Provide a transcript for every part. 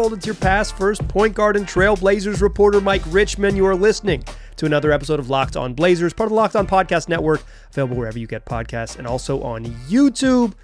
Harold, it's your past first point guard and Trail Blazers reporter, Mike Richmond. You are listening to another episode of Locked On Blazers, part of the Locked On Podcast Network, available wherever you get podcasts and also on YouTube.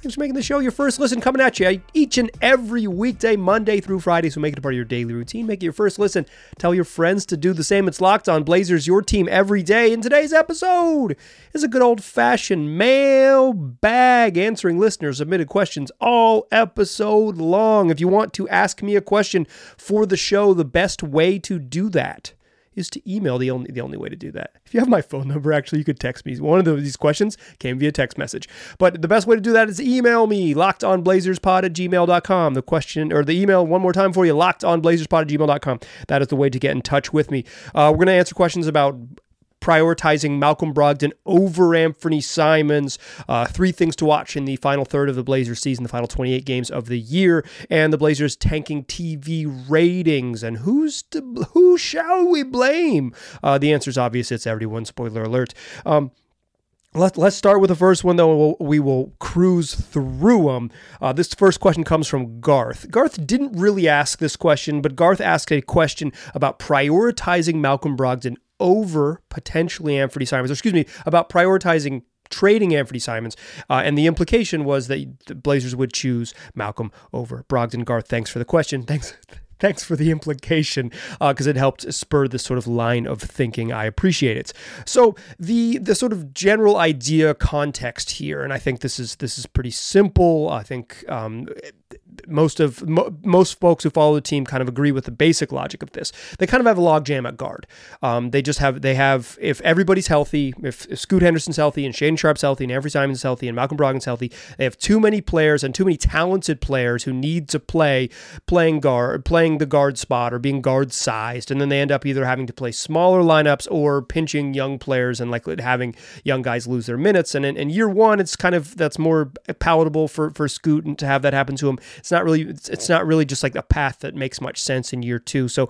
Thanks for making the show your first listen, coming at you each and every weekday, Monday through Friday. So make it a part of your daily routine. Make it your first listen. Tell your friends to do the same. It's Locked On Blazers, your team every day. And today's episode is a good old-fashioned mailbag, answering listener-submitted questions all episode long. If you want to ask me a question for the show, the best way to do that is to email, the only way to do that. If you have my phone number, actually, you could text me. One of these questions came via text message. But the best way to do that is email me, lockedonblazerspod@gmail.com. The question, or the email, one more time for you, lockedonblazerspod@gmail.com. That is the way to get in touch with me. We're going to answer questions about prioritizing Malcolm Brogdon over Anfernee Simons, three things to watch in the final third of the Blazers season, the final 28 games of the year, and the Blazers tanking TV ratings. And who shall we blame? The answer's obvious. It's everyone. Spoiler alert. Let's start with the first one, though. We will cruise through them. This first question comes from Garth. Garth didn't really ask this question, but Garth asked a question about prioritizing Malcolm Brogdon over potentially Anfernee Simons, about prioritizing trading Anfernee Simons, and the implication was that the Blazers would choose Malcolm over Brogdon. Garth, thanks for the question. Thanks for the implication, because it helped spur this sort of line of thinking. I appreciate it. So the sort of general idea context here, and I think this is pretty simple. I think most folks who follow the team kind of agree with the basic logic of this. They kind of have a logjam at guard. They have if everybody's healthy, if Scoot Henderson's healthy and Shaedon Sharpe's healthy and Anfernee Simons is healthy and Malcolm Brogdon's healthy, they have too many players and too many talented players who need to play the guard spot or being guard sized, and then they end up either having to play smaller lineups or pinching young players and like having young guys lose their minutes. And in year one, it's kind of, that's more palatable for Scoot and to have that happen to him. It's not really just like a path that makes much sense in year two. So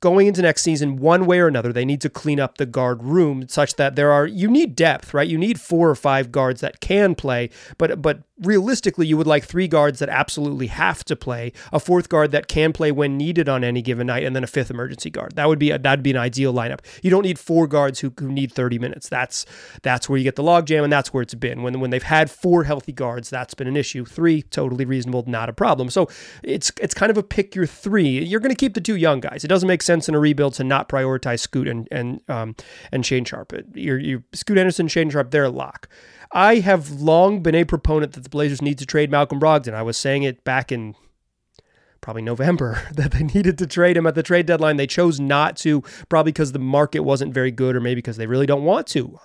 going into next season, one way or another, they need to clean up the guard room such that you need depth, right? You need 4 or 5 guards that can play, but realistically, you would like 3 guards that absolutely have to play, a 4th guard that can play when needed on any given night, and then a 5th emergency guard. That'd be an ideal lineup. You don't need 4 guards who need 30 minutes. That's where you get the logjam, and that's where it's been. When they've had 4 healthy guards, that's been an issue. 3, totally reasonable, not a problem. So it's kind of a pick your 3. You're going to keep the 2 young guys. It doesn't make sense in a rebuild to not prioritize Scoot and Shaedon Sharpe. Scoot Henderson, Shaedon Sharpe, they're a lock. I have long been a proponent that the Blazers need to trade Malcolm Brogdon. I was saying it back in probably November that they needed to trade him at the trade deadline. They chose not to, probably because the market wasn't very good, or maybe because they really don't want to.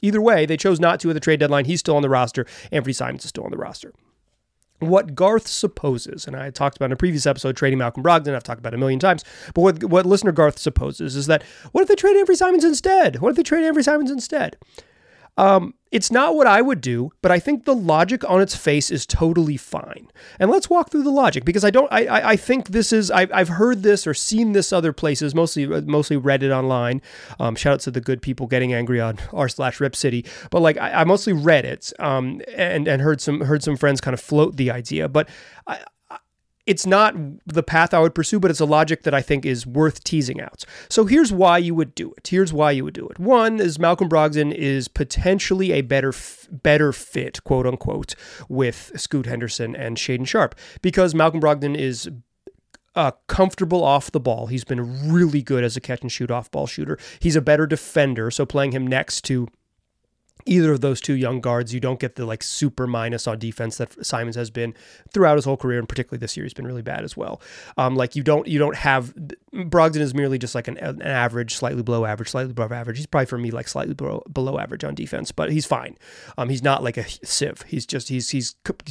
Either way, they chose not to at the trade deadline. He's still on the roster. Anfernee Simons is still on the roster. What Garth supposes, and I talked about in a previous episode, trading Malcolm Brogdon, I've talked about it a million times, but what listener Garth supposes is that, what if they trade Anfernee Simons instead? It's not what I would do, but I think the logic on its face is totally fine. And let's walk through the logic, because I think this is, I've heard this or seen this other places, mostly Reddit online. Shout out to the good people getting angry on r/RipCity. But like I mostly read it, and heard some friends kind of float the idea, but it's not the path I would pursue, but it's a logic that I think is worth teasing out. So here's why you would do it. One is Malcolm Brogdon is potentially a better fit, quote unquote, with Scoot Henderson and Shaedon Sharpe, because Malcolm Brogdon is comfortable off the ball. He's been really good as a catch and shoot off ball shooter. He's a better defender. So playing him next to either of those 2 young guards, you don't get the like super minus on defense that Simons has been throughout his whole career, and particularly this year, he's been really bad as well. You don't have Brogdon is merely just like an average, slightly below average, slightly above average. He's probably for me like slightly below average on defense, but he's fine. He's not like a sieve. He's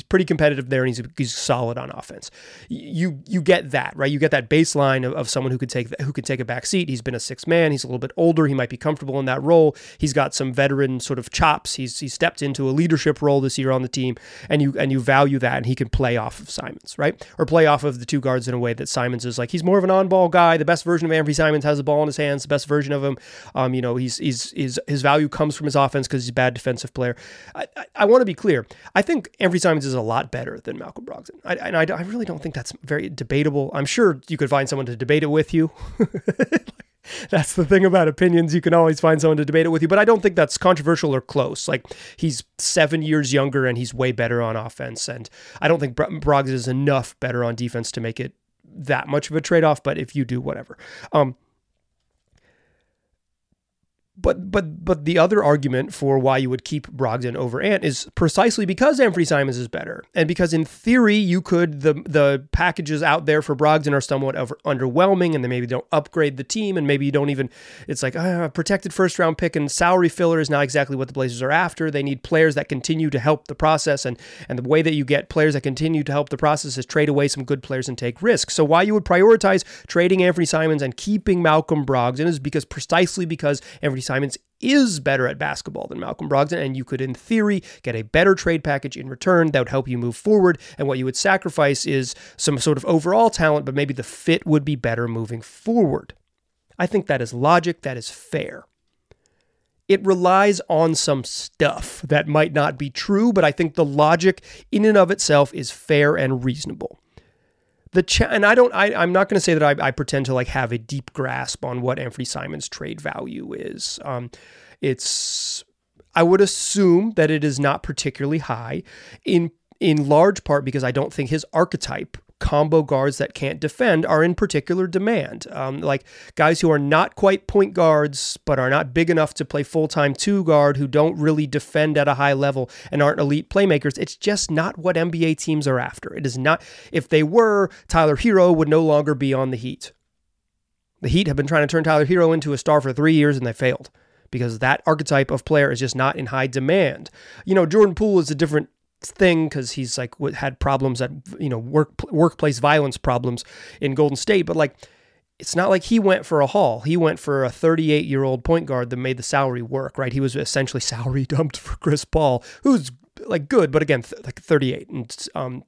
pretty competitive there, and he's solid on offense. You get that right. You get that baseline of someone who could take a back seat. He's been a 6th man. He's a little bit older. He might be comfortable in that role. He's got some veteran sort of chops. He stepped into a leadership role this year on the team, and you value that, and he can play off of Simons, right? Or play off of the 2 guards in a way that Simons is like, he's more of an on-ball guy. guy. The best version of Anfernee Simons has the ball in his hands. The best version of him, you know, he's his value comes from his offense because he's a bad defensive player. I want to be clear. I think Anfernee Simons is a lot better than Malcolm Brogdon. I really don't think that's very debatable. I'm sure you could find someone to debate it with you. That's the thing about opinions. You can always find someone to debate it with you, but I don't think that's controversial or close. Like, he's 7 years younger and he's way better on offense. And I don't think Brogdon is enough better on defense to make it that much of a trade-off, but if you do, whatever. But the other argument for why you would keep Brogdon over Ant is precisely because Anfernee Simons is better, and because in theory you could the packages out there for Brogdon are somewhat underwhelming, and they maybe don't upgrade the team, and maybe you don't even it's like protected first round pick and salary filler is not exactly what the Blazers are after. They need players that continue to help the process, and the way that you get players that continue to help the process is trade away some good players and take risks. So why you would prioritize trading Anfernee Simons and keeping Malcolm Brogdon is precisely because Anfernee Simons is better at basketball than Malcolm Brogdon, and you could, in theory, get a better trade package in return that would help you move forward, and what you would sacrifice is some sort of overall talent, but maybe the fit would be better moving forward. I think that is logic, that is fair. It relies on some stuff that might not be true, but I think the logic in and of itself is fair and reasonable. I'm not going to say that I pretend to like have a deep grasp on what Anfernee Simons' trade value is. I would assume that it is not particularly high, in large part because I don't think his archetype, combo guards that can't defend, are in particular demand. Like guys who are not quite point guards, but are not big enough to play full-time two guard, who don't really defend at a high level and aren't elite playmakers. It's just not what NBA teams are after. It is not. If they were, Tyler Herro would no longer be on the Heat. The Heat have been trying to turn Tyler Herro into a star for 3 years and they failed because that archetype of player is just not in high demand. You know, Jordan Poole is a different thing because he's like had problems at workplace violence problems in Golden State, but like it's not like he went for a haul. He went for a 38-year-old point guard that made the salary work, right? He was essentially salary dumped for Chris Paul, who's like good, but again, like 38, and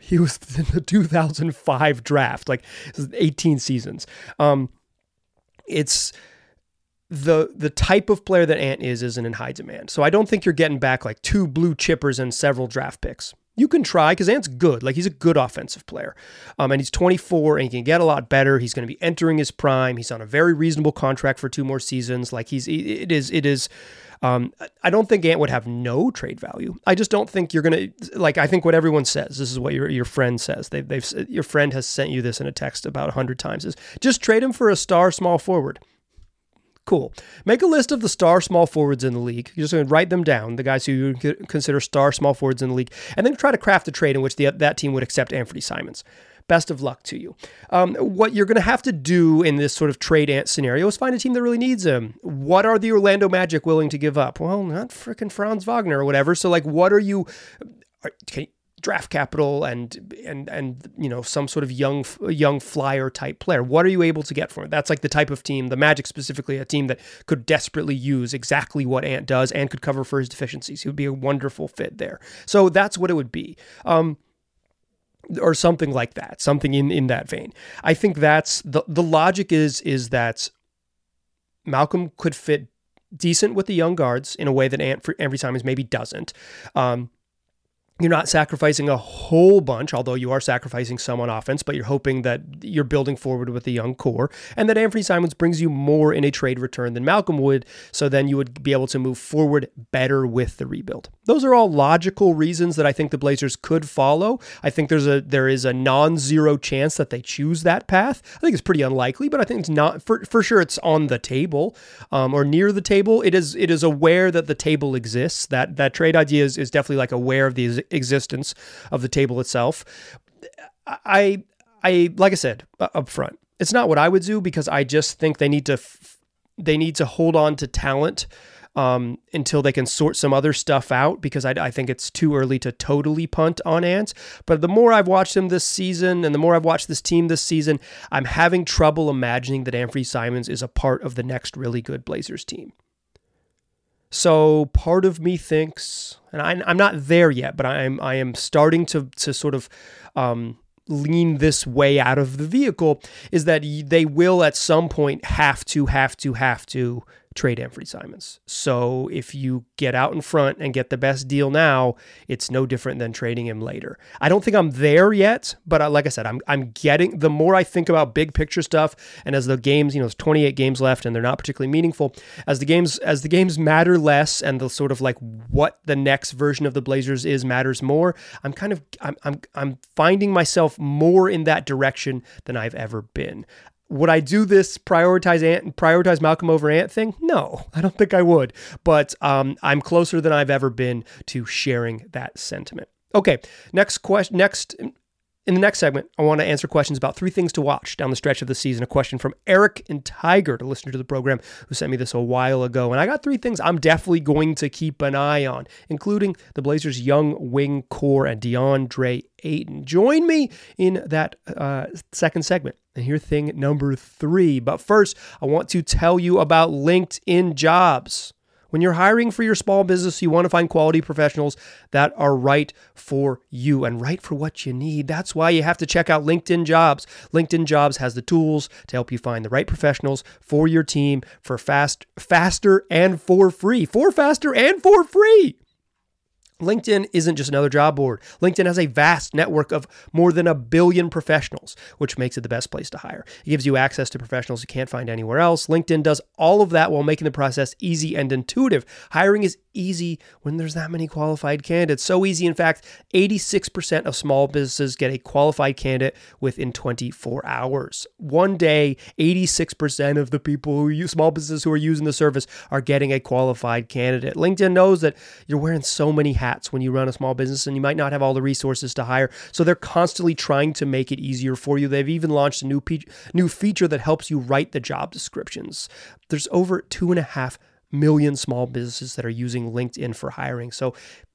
he was in the 2005 draft, like 18 seasons. It's the type of player that Ant isn't in high demand. So I don't think you're getting back like two blue chippers and several draft picks. You can try because Ant's good. Like, he's a good offensive player. And he's 24 and he can get a lot better. He's going to be entering his prime. He's on a very reasonable contract for 2 more seasons. Like, I don't think Ant would have no trade value. I just don't think you're going to, like, I think what everyone says, this is what your friend says. Your friend has sent you this in a text about 100 times, is just trade him for a star small forward. Cool. Make a list of the star small forwards in the league. You're just going to write them down, the guys who you consider star small forwards in the league, and then try to craft a trade in which that team would accept Anfernee Simons. Best of luck to you. What you're going to have to do in this sort of trade Ant scenario is find a team that really needs him. What are the Orlando Magic willing to give up? Well, not freaking Franz Wagner or whatever. So, like, what are you? Draft capital and you know, some sort of young flyer type player. What are you able to get for it? That's like the type of team, the Magic specifically, a team that could desperately use exactly what Ant does and could cover for his deficiencies. He would be a wonderful fit there. So that's what it would be. Or something like that, something in that vein. I think that's the logic is that Malcolm could fit decent with the young guards in a way that Anfernee Simons maybe doesn't. You're not sacrificing a whole bunch, although you are sacrificing some on offense, but you're hoping that you're building forward with a young core, and that Anfernee Simons brings you more in a trade return than Malcolm would, so then you would be able to move forward better with the rebuild. Those are all logical reasons that I think the Blazers could follow. I think there is a non-zero chance that they choose that path. I think it's pretty unlikely, but I think it's not for sure. It's on the table, or near the table. It is aware that the table exists. That trade idea is definitely like aware of the existence of the table itself. I like I said up front, it's not what I would do because I just think they need to hold on to talent until they can sort some other stuff out, because I think it's too early to totally punt on Ant. But the more I've watched him this season and the more I've watched this team this season, I'm having trouble imagining that Anfernee Simons is a part of the next really good Blazers team. So part of me thinks, and I'm not there yet, but I am starting to sort of lean this way out of the vehicle is that they will at some point have to trade Anfernee Simons. So if you get out in front and get the best deal now, it's no different than trading him later. I don't think I'm there yet, but like I said, I'm getting, the more I think about big picture stuff, and as the games, there's 28 games left and they're not particularly meaningful, as the games matter less and the sort of like what the next version of the Blazers is matters more, I'm finding myself more in that direction than I've ever been. Would I do this prioritize Malcolm over Ant thing? No, I don't think I would. But I'm closer than I've ever been to sharing that sentiment. Okay, next question. In the next segment, I want to answer questions about three things to watch down the stretch of the season. A question from Eric and Tiger, a listener to the program, who sent me this a while ago. And I got three things I'm definitely going to keep an eye on, including the Blazers' young wing core and DeAndre Ayton. Join me in that second segment and hear thing number three. But first, I want to tell you about LinkedIn Jobs. When you're hiring for your small business, you want to find quality professionals that are right for you and right for what you need. That's why you have to check out LinkedIn Jobs. LinkedIn Jobs has the tools to help you find the right professionals for your team for faster and for free. For faster and for free. LinkedIn isn't just another job board. LinkedIn has a vast network of more than 1 billion professionals, which makes it the best place to hire. It gives you access to professionals you can't find anywhere else. LinkedIn does all of that while making the process easy and intuitive. Hiring is easy when there's that many qualified candidates. So easy, in fact, 86% of small businesses get a qualified candidate within 24 hours. One day, 86% of the people who use small businesses who are using the service are getting a qualified candidate. LinkedIn knows that you're wearing so many hats when you run a small business and you might not have all the resources to hire. So they're constantly trying to make it easier for you. They've even launched a new feature that helps you write the job descriptions. There's over 2.5 million small businesses that are using LinkedIn for hiring. So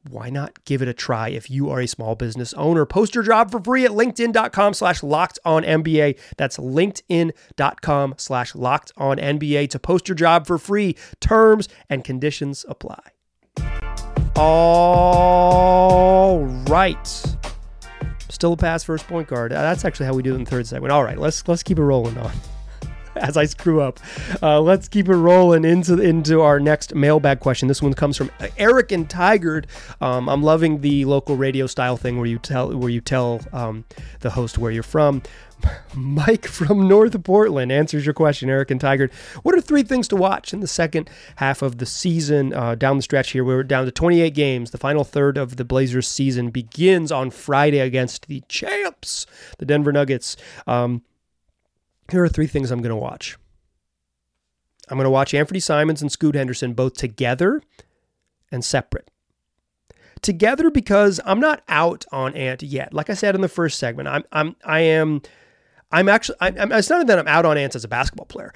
why not give it a try if you are a small business owner? Post your job for free at linkedin.com/lockedonnba. That's linkedin.com/lockedonnba to post your job for free. Terms and conditions apply. All right. Still a pass first point guard. That's actually how we do it in the third segment. All right, let's keep it rolling on. As I screw up. Let's keep it rolling into our next mailbag question. This one comes from Eric and Tigard. I'm loving the local radio style thing where you tell the host where you're from. Mike from North Portland answers your question, Eric and Tigard. What are three things to watch in the second half of the season down the stretch here? We're down to 28 games. The final third of the Blazers season begins on Friday against the champs, the Denver Nuggets. Here are three things I'm going to watch. I'm going to watch Anfernee Simons and Scoot Henderson both together and separate. Together because I'm not out on Ant yet. Like I said in the first segment, I'm actually, it's not that I'm out on Ant as a basketball player.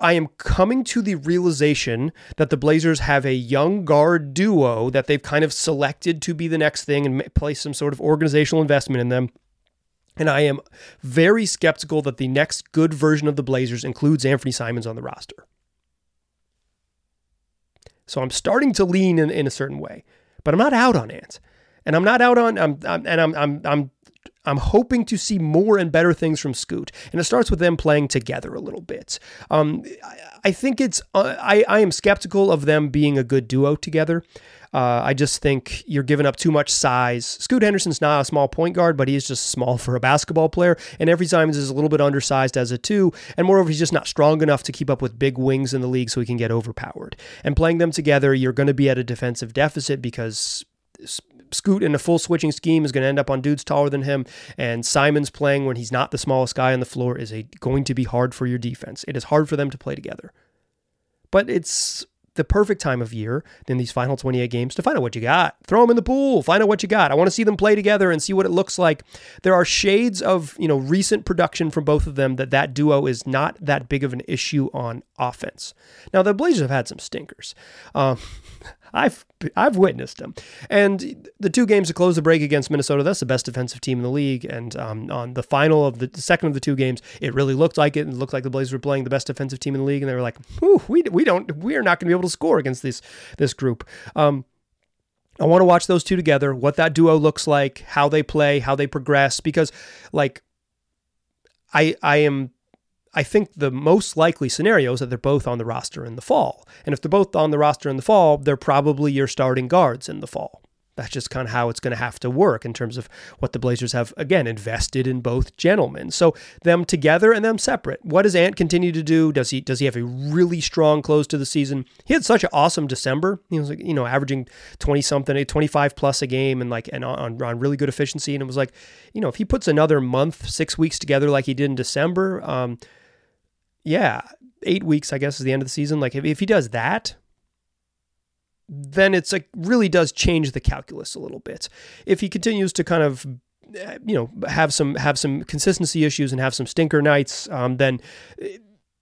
I am coming to the realization that the Blazers have a young guard duo that they've kind of selected to be the next thing and place some sort of organizational investment in them. And I am very skeptical that the next good version of the Blazers includes Anfernee Simons on the roster. So I'm starting to lean in a certain way, but I'm not out on Ant, and I'm not out on. I'm hoping to see more and better things from Scoot, and it starts with them playing together a little bit. I think it's. I am skeptical of them being a good duo together. I just think you're giving up too much size. Scoot Henderson's not a small point guard, but he is just small for a basketball player. And Anfernee Simons is a little bit undersized as a two. And moreover, he's just not strong enough to keep up with big wings in the league so he can get overpowered. And playing them together, you're going to be at a defensive deficit because Scoot in a full switching scheme is going to end up on dudes taller than him, and Simons playing when he's not the smallest guy on the floor is going to be hard for your defense. It is hard for them to play together. But it's the perfect time of year in these final 28 games to find out what you got. Throw them in the pool. Find out what you got. I want to see them play together and see what it looks like. There are shades of, recent production from both of them that duo is not that big of an issue on offense. Now, the Blazers have had some stinkers. I've witnessed them. And the two games to close the break against Minnesota, that's the best defensive team in the league. And on the final of the second of the two games, it really looked like it. It looked like the Blazers were playing the best defensive team in the league. And they were like, we are not going to be able to score against this group. I want to watch those two together, what that duo looks like, how they play, how they progress, because like I think the most likely scenario is that they're both on the roster in the fall. And if they're both on the roster in the fall, they're probably your starting guards in the fall. That's just kind of how it's going to have to work in terms of what the Blazers have, again, invested in both gentlemen. So them together and them separate. What does Ant continue to do? Does he have a really strong close to the season? He had such an awesome December. He was like, you know, averaging 20-something, 25 plus a game and on really good efficiency. And it was like, you know, if he puts another month, 6 weeks together like he did in December, 8 weeks, I guess, is the end of the season. Like if he does that, then it's like really does change the calculus a little bit. If he continues to kind of, you know, have some consistency issues and have some stinker nights, then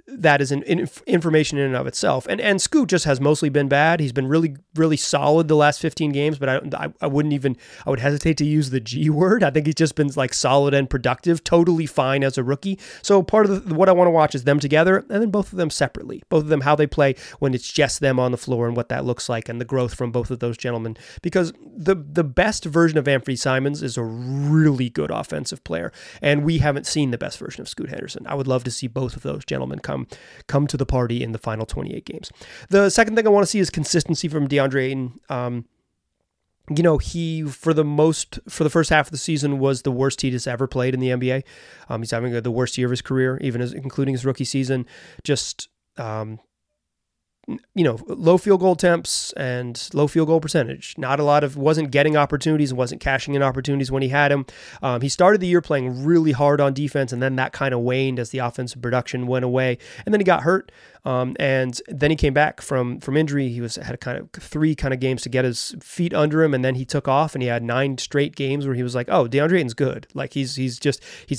that is an information in and of itself. And Scoot just has mostly been bad. He's been really, really solid the last 15 games, but I would hesitate to use the G word. I think he's just been like solid and productive, totally fine as a rookie. So part of what I want to watch is them together and then both of them separately, both of them, how they play when it's just them on the floor and what that looks like and the growth from both of those gentlemen, because the best version of Anfernee Simons is a really good offensive player. And we haven't seen the best version of Scoot Henderson. I would love to see both of those gentlemen come to the party in the final 28 games. The second thing I want to see is consistency from DeAndre Ayton. You know, he, for the first half of the season, was the worst he has ever played in the NBA. He's having the worst year of his career, including his rookie season. Just, you know, low field goal attempts and low field goal percentage. Wasn't getting opportunities, wasn't cashing in opportunities when he had him. He started the year playing really hard on defense, and then that kind of waned as the offensive production went away. And then he got hurt. And then he came back from injury. He had three games to get his feet under him, and then he took off and he had 9 straight games where he was like, oh, DeAndre Ayton's good. Like he's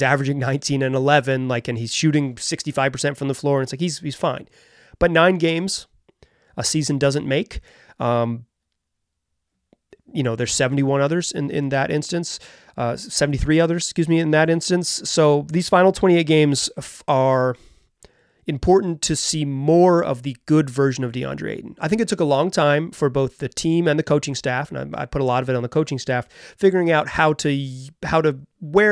averaging 19 and 11, like, and he's shooting 65% from the floor. And it's like, he's fine. But 9 games a season doesn't make. You know, there's 71 others in that instance, 73 others, excuse me, in that instance. So these final 28 games are important to see more of the good version of DeAndre Ayton. I think it took a long time for both the team and the coaching staff, and I put a lot of it on the coaching staff, figuring out where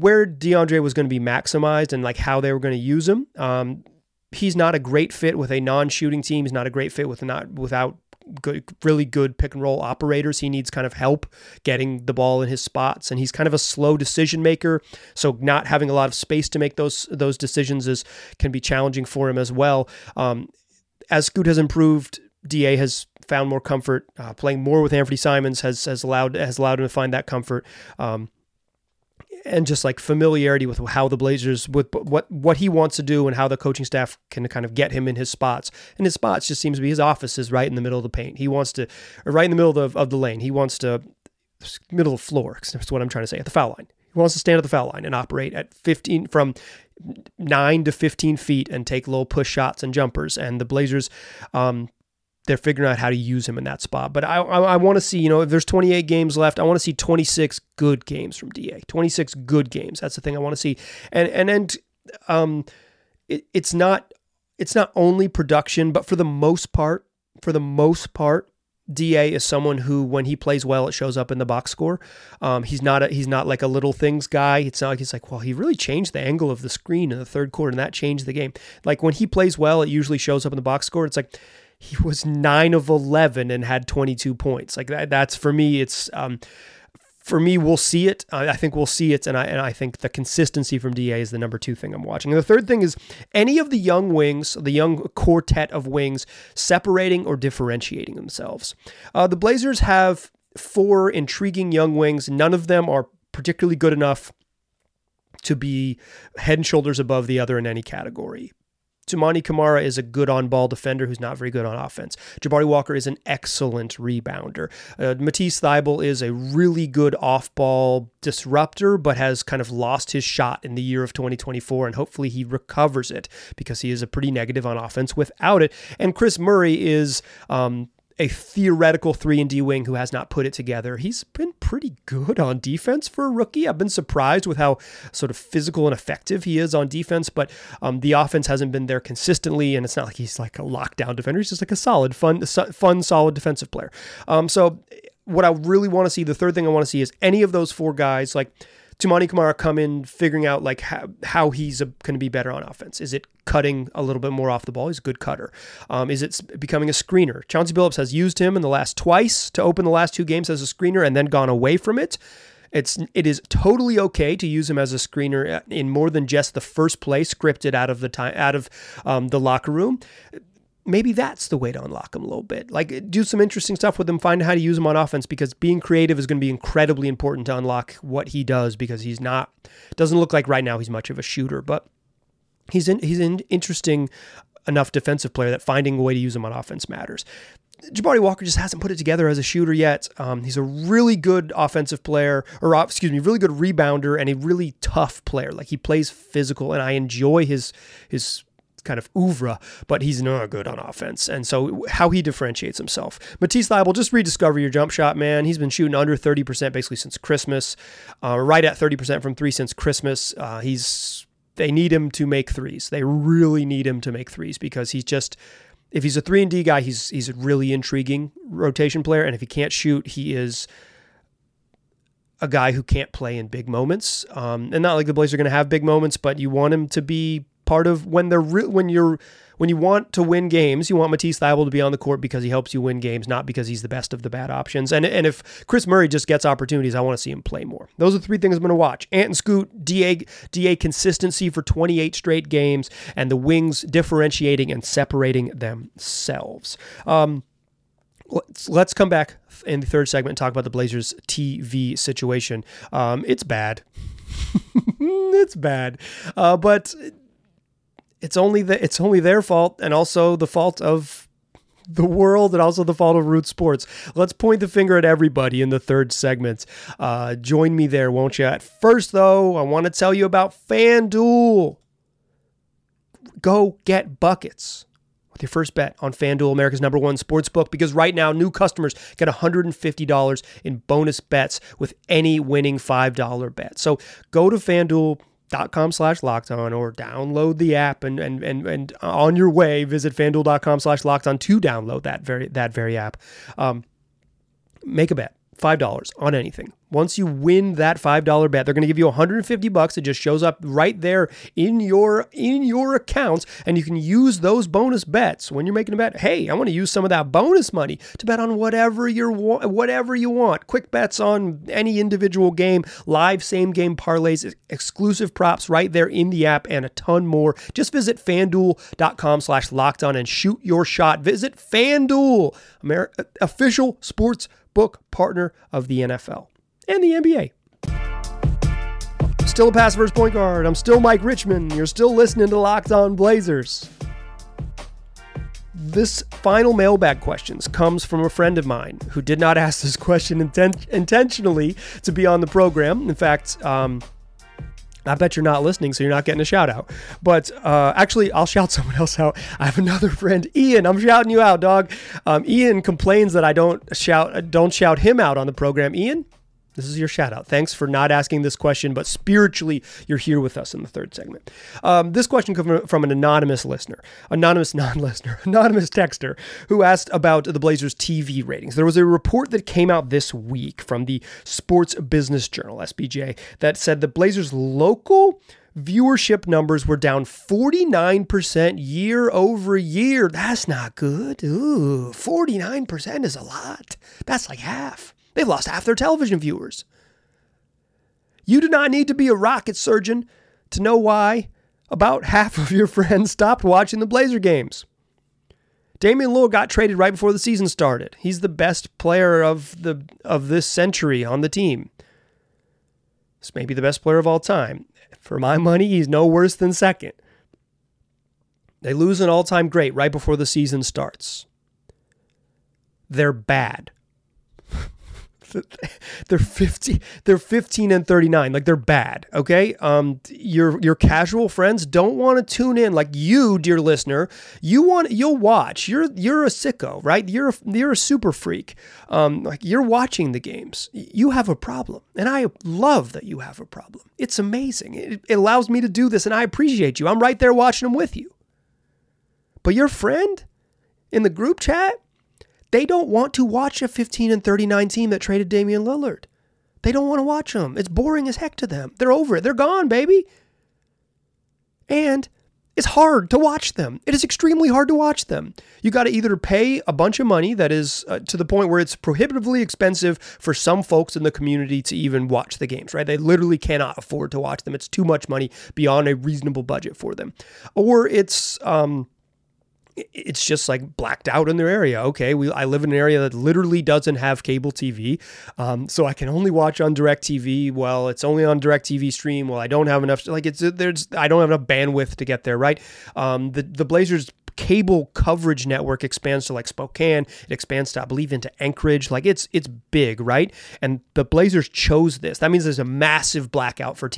DeAndre was going to be maximized and like how they were going to use him. He's not a great fit with a non-shooting team. He's not a great fit without really good pick and roll operators. He needs kind of help getting the ball in his spots, and he's kind of a slow decision maker. So not having a lot of space to make those decisions can be challenging for him as well. As Scoot has improved, DA has found more comfort. Playing more with Anfernee Simons has allowed him to find that comfort. And just like familiarity with how the Blazers, with what he wants to do and how the coaching staff can kind of get him in his spots. And his spots just seems to be his office is right in the middle of the paint. He wants to, or right in the middle of the lane. He wants to, middle of the floor, because that's what I'm trying to say, at the foul line. He wants to stand at the foul line and operate at 15 from 9 to 15 feet and take little push shots and jumpers. And the Blazers, they're figuring out how to use him in that spot. But I want to see, you know, if there's 28 games left, I want to see 26 good games from DA. 26 good games. That's the thing I want to see. And it's not only production, but for the most part, DA is someone who, when he plays well, it shows up in the box score. He's not like a little things guy. It's not like he's like, well, he really changed the angle of the screen in the third quarter and that changed the game. Like when he plays well, it usually shows up in the box score. It's like, he was 9 of 11 and had 22 points. Like that's for me. It's for me. We'll see it. I think we'll see it. And I think the consistency from DA is the number 2 thing I'm watching. And the third thing is any of the young wings, the young quartet of wings, separating or differentiating themselves. The Blazers have 4 intriguing young wings. None of them are particularly good enough to be head and shoulders above the other in any category. Toumani Camara is a good on-ball defender who's not very good on offense. Jabari Walker is an excellent rebounder. Matisse Thybulle is a really good off-ball disruptor, but has kind of lost his shot in the year of 2024, and hopefully he recovers it because he is a pretty negative on offense without it. And Kris Murray is a theoretical 3-and-D wing who has not put it together. He's been pretty good on defense for a rookie. I've been surprised with how sort of physical and effective he is on defense, but the offense hasn't been there consistently, and it's not like he's like a lockdown defender. He's just like a solid, fun, solid defensive player. So what I really want to see, the third thing I want to see is any of those four guys, like Toumani Camara, come in figuring out like how he's going to be better on offense. Is it cutting a little bit more off the ball? He's a good cutter. Is it becoming a screener? Chauncey Billups has used him in the last twice to open the last two games as a screener and then gone away from it. It is totally okay to use him as a screener in more than just the first play scripted out of the locker room. Maybe that's the way to unlock him a little bit. Like, do some interesting stuff with him, find out how to use him on offense, because being creative is going to be incredibly important to unlock what he does, because doesn't look like right now he's much of a shooter, but he's an interesting enough defensive player that finding a way to use him on offense matters. Jabari Walker just hasn't put it together as a shooter yet. He's a really good offensive player, really good rebounder and a really tough player. Like, he plays physical and I enjoy his kind of oeuvre, but he's not good on offense. And so how he differentiates himself. Matisse Thybulle, just rediscover your jump shot, man. He's been shooting under 30% basically since Christmas, right at 30% from three since Christmas. They need him to make threes. They really need him to make threes, because he's just, if he's a 3-and-D guy, he's a really intriguing rotation player. And if he can't shoot, he is a guy who can't play in big moments. And not like the Blazers are going to have big moments, but you want him to be part of when you want to win games. You want Matisse Thybulle to be on the court because he helps you win games, not because he's the best of the bad options. And if Kris Murray just gets opportunities, I want to see him play more. Those are three things I'm going to watch. Ant and Scoot, DA consistency for 28 straight games, and the wings differentiating and separating themselves. Let's come back in the third segment and talk about the Blazers TV situation. It's bad. It's bad. But it's only their fault, and also the fault of the world, and also the fault of Root Sports. Let's point the finger at everybody in the third segment. Join me there, won't you? At first, though, I want to tell you about FanDuel. Go get buckets with your first bet on FanDuel, America's #1 sportsbook, because right now new customers get $150 in bonus bets with any winning $5 bet. So go to FanDuel.com/LockedOn, or download the app and on your way, visit FanDuel.com/LockedOn to download that very app. Make a bet, $5 on anything. Once you win that $5 bet, they're going to give you $150. It just shows up right there in your accounts, and you can use those bonus bets when you're making a bet. Hey, I want to use some of that bonus money to bet on whatever you want. Quick bets on any individual game, live same game parlays, exclusive props right there in the app, and a ton more. Just visit FanDuel.com/LockedOn and shoot your shot. Visit FanDuel, official sports book partner of the NFL. And the NBA. Still a pass versus point guard. I'm still Mike Richmond. You're still listening to Locked On Blazers. This final mailbag questions comes from a friend of mine who did not ask this question intentionally to be on the program. In fact, I bet you're not listening, so you're not getting a shout out. But actually, I'll shout someone else out. I have another friend, Ian. I'm shouting you out, dog. Ian complains that I don't shout him out on the program. Ian, this is your shout out. Thanks for not asking this question, but spiritually, you're here with us in the third segment. This question comes from an anonymous listener, anonymous non-listener, anonymous texter, who asked about the Blazers' TV ratings. There was a report that came out this week from the Sports Business Journal, SBJ, that said the Blazers' local viewership numbers were down 49% year over year. That's not good. Ooh, 49% is a lot. That's like half. They've lost half their television viewers. You do not need to be a rocket surgeon to know why about half of your friends stopped watching the Blazer games. Damian Lillard got traded right before the season started. He's the best player of this century on the team. This may be the best player of all time. For my money, he's no worse than second. They lose an all-time great right before the season starts. They're bad. They're 15 and 39. Like, they're bad. Okay. Your casual friends don't want to tune in. Like you, dear listener, you'll watch. You're a sicko, right? You're a super freak. Like, you're watching the games. You have a problem, and I love that you have a problem. It's amazing. It allows me to do this, and I appreciate you. I'm right there watching them with you. But your friend in the group chat, they don't want to watch a 15 and 39 team that traded Damian Lillard. They don't want to watch them. It's boring as heck to them. They're over it. They're gone, baby. And it's hard to watch them. It is extremely hard to watch them. You got to either pay a bunch of money that is to the point where it's prohibitively expensive for some folks in the community to even watch the games, right? They literally cannot afford to watch them. It's too much money beyond a reasonable budget for them. Or it's just like blacked out in their area. Okay, I live in an area that literally doesn't have cable TV, so I can only watch on DirecTV. Well, it's only on DirecTV stream. Well, I don't have enough. Like, I don't have enough bandwidth to get there. Right. The Blazers cable coverage network expands to like Spokane. It expands to, I believe, into Anchorage. Like, it's big, right? And the Blazers chose this. That means there's a massive blackout for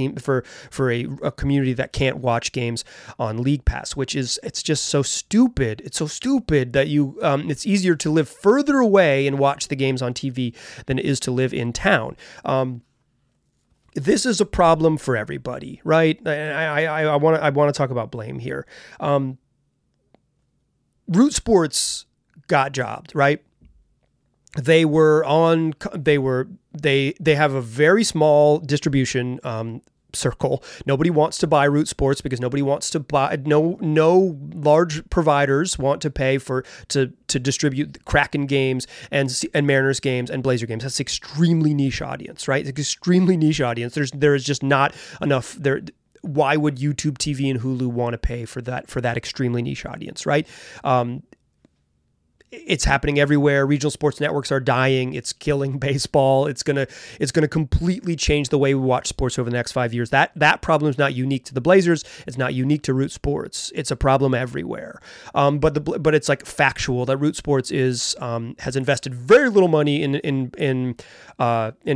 a community that can't watch games on League Pass, which is, it's just so stupid. It's so stupid that you, it's easier to live further away and watch the games on TV than it is to live in town. This is a problem for everybody, right? I want to talk about blame here. Root Sports got jobbed, right? They have a very small distribution circle. Nobody wants to buy Root Sports because nobody wants to buy. No large providers want to pay to distribute the Kraken games and Mariners games and Blazer games. That's an extremely niche audience, right? It's an extremely niche audience. There is just not enough there. Why would YouTube TV and Hulu want to pay for that extremely niche audience, right? It's happening everywhere. Regional sports networks are dying. It's killing baseball. It's gonna completely change the way we watch sports over the next 5 years. That problem's not unique to the Blazers. It's not unique to Root Sports. It's a problem everywhere. But it's like factual that Root Sports is has invested very little money in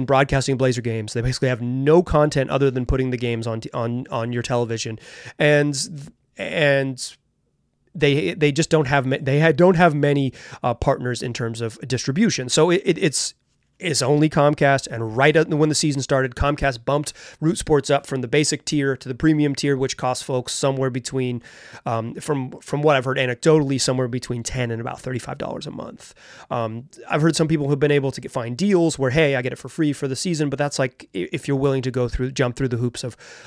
broadcasting Blazer games. They basically have no content other than putting the games on your television, and. They just don't have many partners in terms of distribution. So it's only Comcast, and right when the season started, Comcast bumped Root Sports up from the basic tier to the premium tier, which costs folks somewhere between, from what I've heard anecdotally, somewhere between $10 and about $35 a month. I've heard some people who've been able to find deals where, hey, I get it for free for the season, but that's like if you're willing to jump through the hoops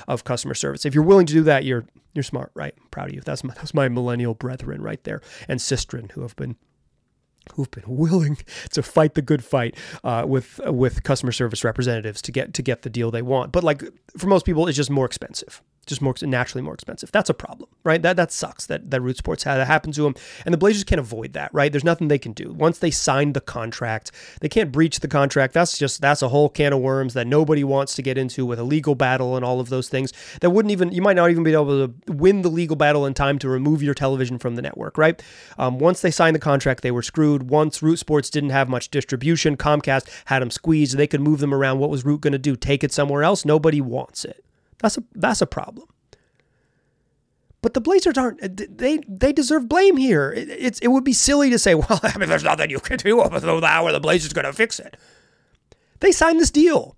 of customer service. If you're willing to do that, you're smart, right? I'm proud of you. That's my millennial brethren right there, and sistren who've been willing to fight the good fight with customer service representatives to get the deal they want. But like, for most people, it's just more expensive, naturally more expensive. That's a problem, right? That sucks that Root Sports had that happen to them. And the Blazers can't avoid that, right? There's nothing they can do. Once they signed the contract, they can't breach the contract. That's a whole can of worms that nobody wants to get into, with a legal battle and all of those things that you might not even be able to win the legal battle in time to remove your television from the network, right? Once they signed the contract, they were screwed. Once Root Sports didn't have much distribution, Comcast had them squeezed. They could move them around. What was Root going to do? Take it somewhere else? Nobody wants it. That's a problem. But the Blazers aren't. They deserve blame here. It would be silly to say, well, I mean, there's nothing you can do over the hour. The Blazers going to fix it. They signed this deal.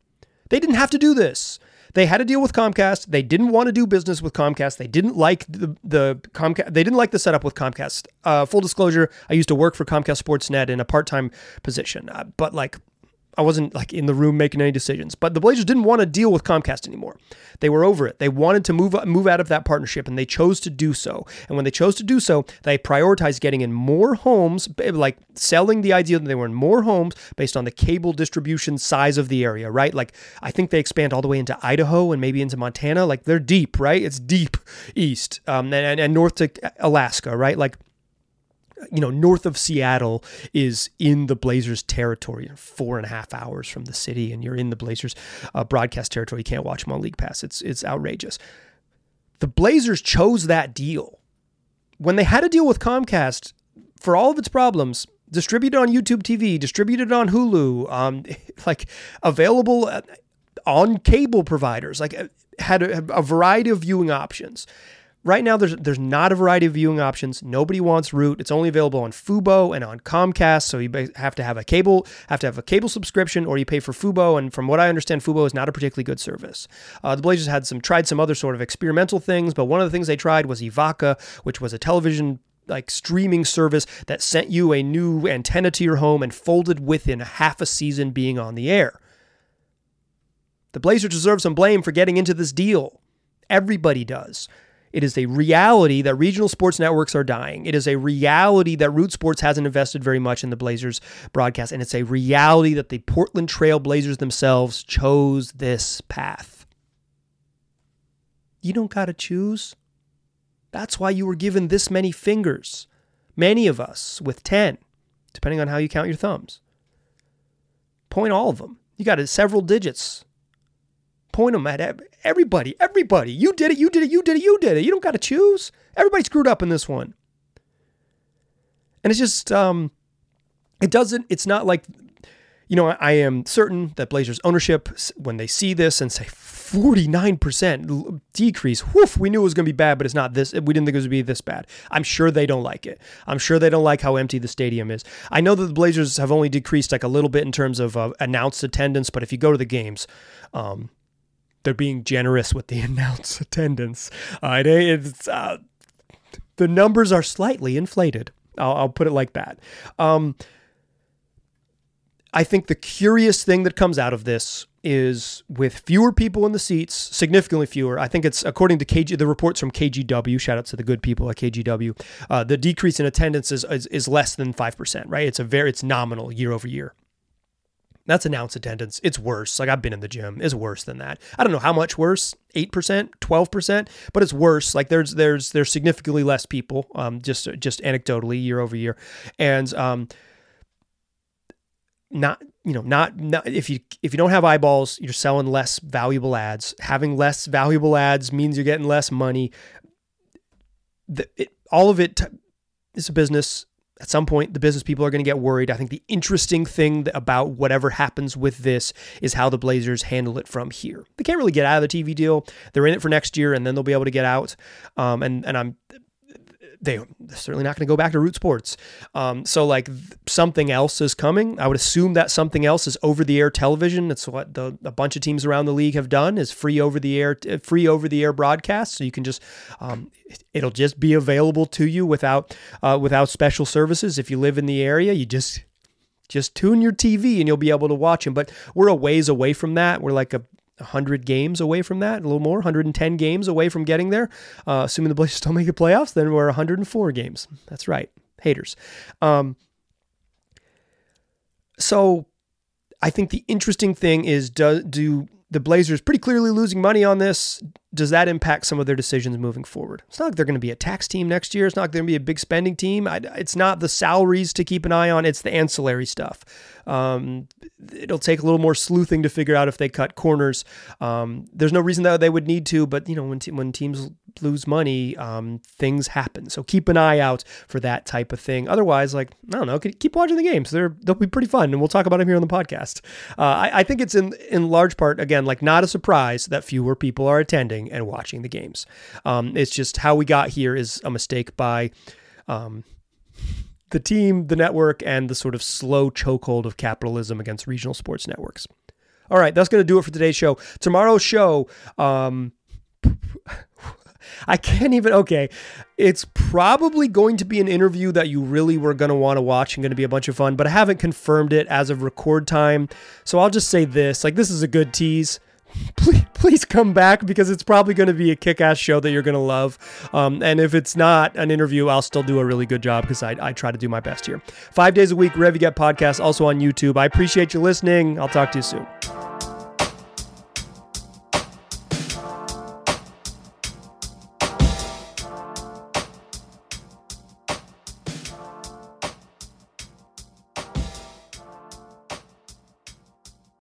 They didn't have to do this. They had a deal with Comcast. They didn't want to do business with Comcast. They didn't like the Comcast. They didn't like the setup with Comcast. Full disclosure: I used to work for Comcast Sportsnet in a part-time position, but like, I wasn't like in the room making any decisions, but the Blazers didn't want to deal with Comcast anymore. They were over it. They wanted to move out of that partnership, and they chose to do so. And when they chose to do so, they prioritized getting in more homes, like selling the idea that they were in more homes based on the cable distribution size of the area, right? Like, I think they expand all the way into Idaho and maybe into Montana. Like, they're deep, right? It's deep east and north to Alaska, right? Like, you know, north of Seattle is in the Blazers territory. You're 4.5 hours from the city, and you're in the Blazers broadcast territory. You can't watch them on League Pass. It's outrageous. The Blazers chose that deal. When they had a deal with Comcast, for all of its problems, distributed on YouTube TV, distributed on Hulu, like available on cable providers, like had a variety of viewing options. Right now, there's not a variety of viewing options. Nobody wants Root. It's only available on Fubo and on Comcast, so you have to have a cable subscription, or you pay for Fubo. And from what I understand, Fubo is not a particularly good service. The Blazers had tried some other sort of experimental things, but one of the things they tried was Ivaca, which was a television streaming service that sent you a new antenna to your home and folded within half a season being on the air. The Blazers deserve some blame for getting into this deal. Everybody does. It is a reality that regional sports networks are dying. It is a reality that Root Sports hasn't invested very much in the Blazers broadcast. And it's a reality that the Portland Trail Blazers themselves chose this path. You don't got to choose. That's why you were given this many fingers. Many of us with 10, depending on how you count your thumbs. Point all of them. You got several digits. Point them at everybody. You did it. You don't got to choose. Everybody screwed up in this one. And it's just, it's not like, I am certain that Blazers ownership, when they see this and say 49% decrease, we knew it was going to be bad, but it's not this. We didn't think it was going to be this bad. I'm sure they don't like it. I'm sure they don't like how empty the stadium is. I know that the Blazers have only decreased a little bit in terms of announced attendance, but if you go to the games, they're being generous with the announced attendance. The numbers are slightly inflated. I'll put it like that. I think the curious thing that comes out of this is with fewer people in the seats, significantly fewer. I think it's, according to the reports from KGW, shout out to the good people at KGW, the decrease in attendance is less than 5%, right? It's nominal year over year. That's announced attendance. It's worse. I've been in the gym. It's worse than that. I don't know how much worse, 8%, 12%, but it's worse. There's significantly less people, just anecdotally year over year. And, not if you don't have eyeballs, you're selling less valuable ads. Having less valuable ads means you're getting less money. All of it is a business. At some point, the business people are going to get worried. I think the interesting thing about whatever happens with this is how the Blazers handle it from here. They can't really get out of the TV deal. They're in it for next year, and then they'll be able to get out. They're certainly not going to go back to Root Sports. So something else is coming. I would assume that something else is over-the-air television. That's what a bunch of teams around the league have done, is free over-the-air broadcasts. So you can just it'll just be available to you without special services. If you live in the area, you just tune your TV and you'll be able to watch them. But we're a ways away from that. We're like 100 games away from that, a little more, 110 games away from getting there. Assuming the Blazers don't make the playoffs, then we're 104 games. That's right. Haters. So I think the interesting thing is, do the Blazers pretty clearly losing money on this? Does that impact some of their decisions moving forward? It's not like they're going to be a tax team next year. It's not going to be a big spending team. It's not the salaries to keep an eye on. It's the ancillary stuff. It'll take a little more sleuthing to figure out if they cut corners. There's no reason that they would need to, but when teams lose money, things happen. So keep an eye out for that type of thing. Otherwise, I don't know, keep watching the games. They'll be pretty fun, and we'll talk about them here on the podcast. I think it's in large part, again, not a surprise that fewer people are attending and watching the games. It's just how we got here is a mistake by the team, the network, and the sort of slow chokehold of capitalism against regional sports networks. All right, that's going to do it for today's show. Tomorrow's show, it's probably going to be an interview that you really were going to want to watch and going to be a bunch of fun, but I haven't confirmed it as of record time. So I'll just say this, this is a good tease. Please come back, because it's probably going to be a kick-ass show that you're going to love. And if it's not an interview, I'll still do a really good job, because I try to do my best here. 5 days a week, Rev You Get Podcast, also on YouTube. I appreciate you listening. I'll talk to you soon.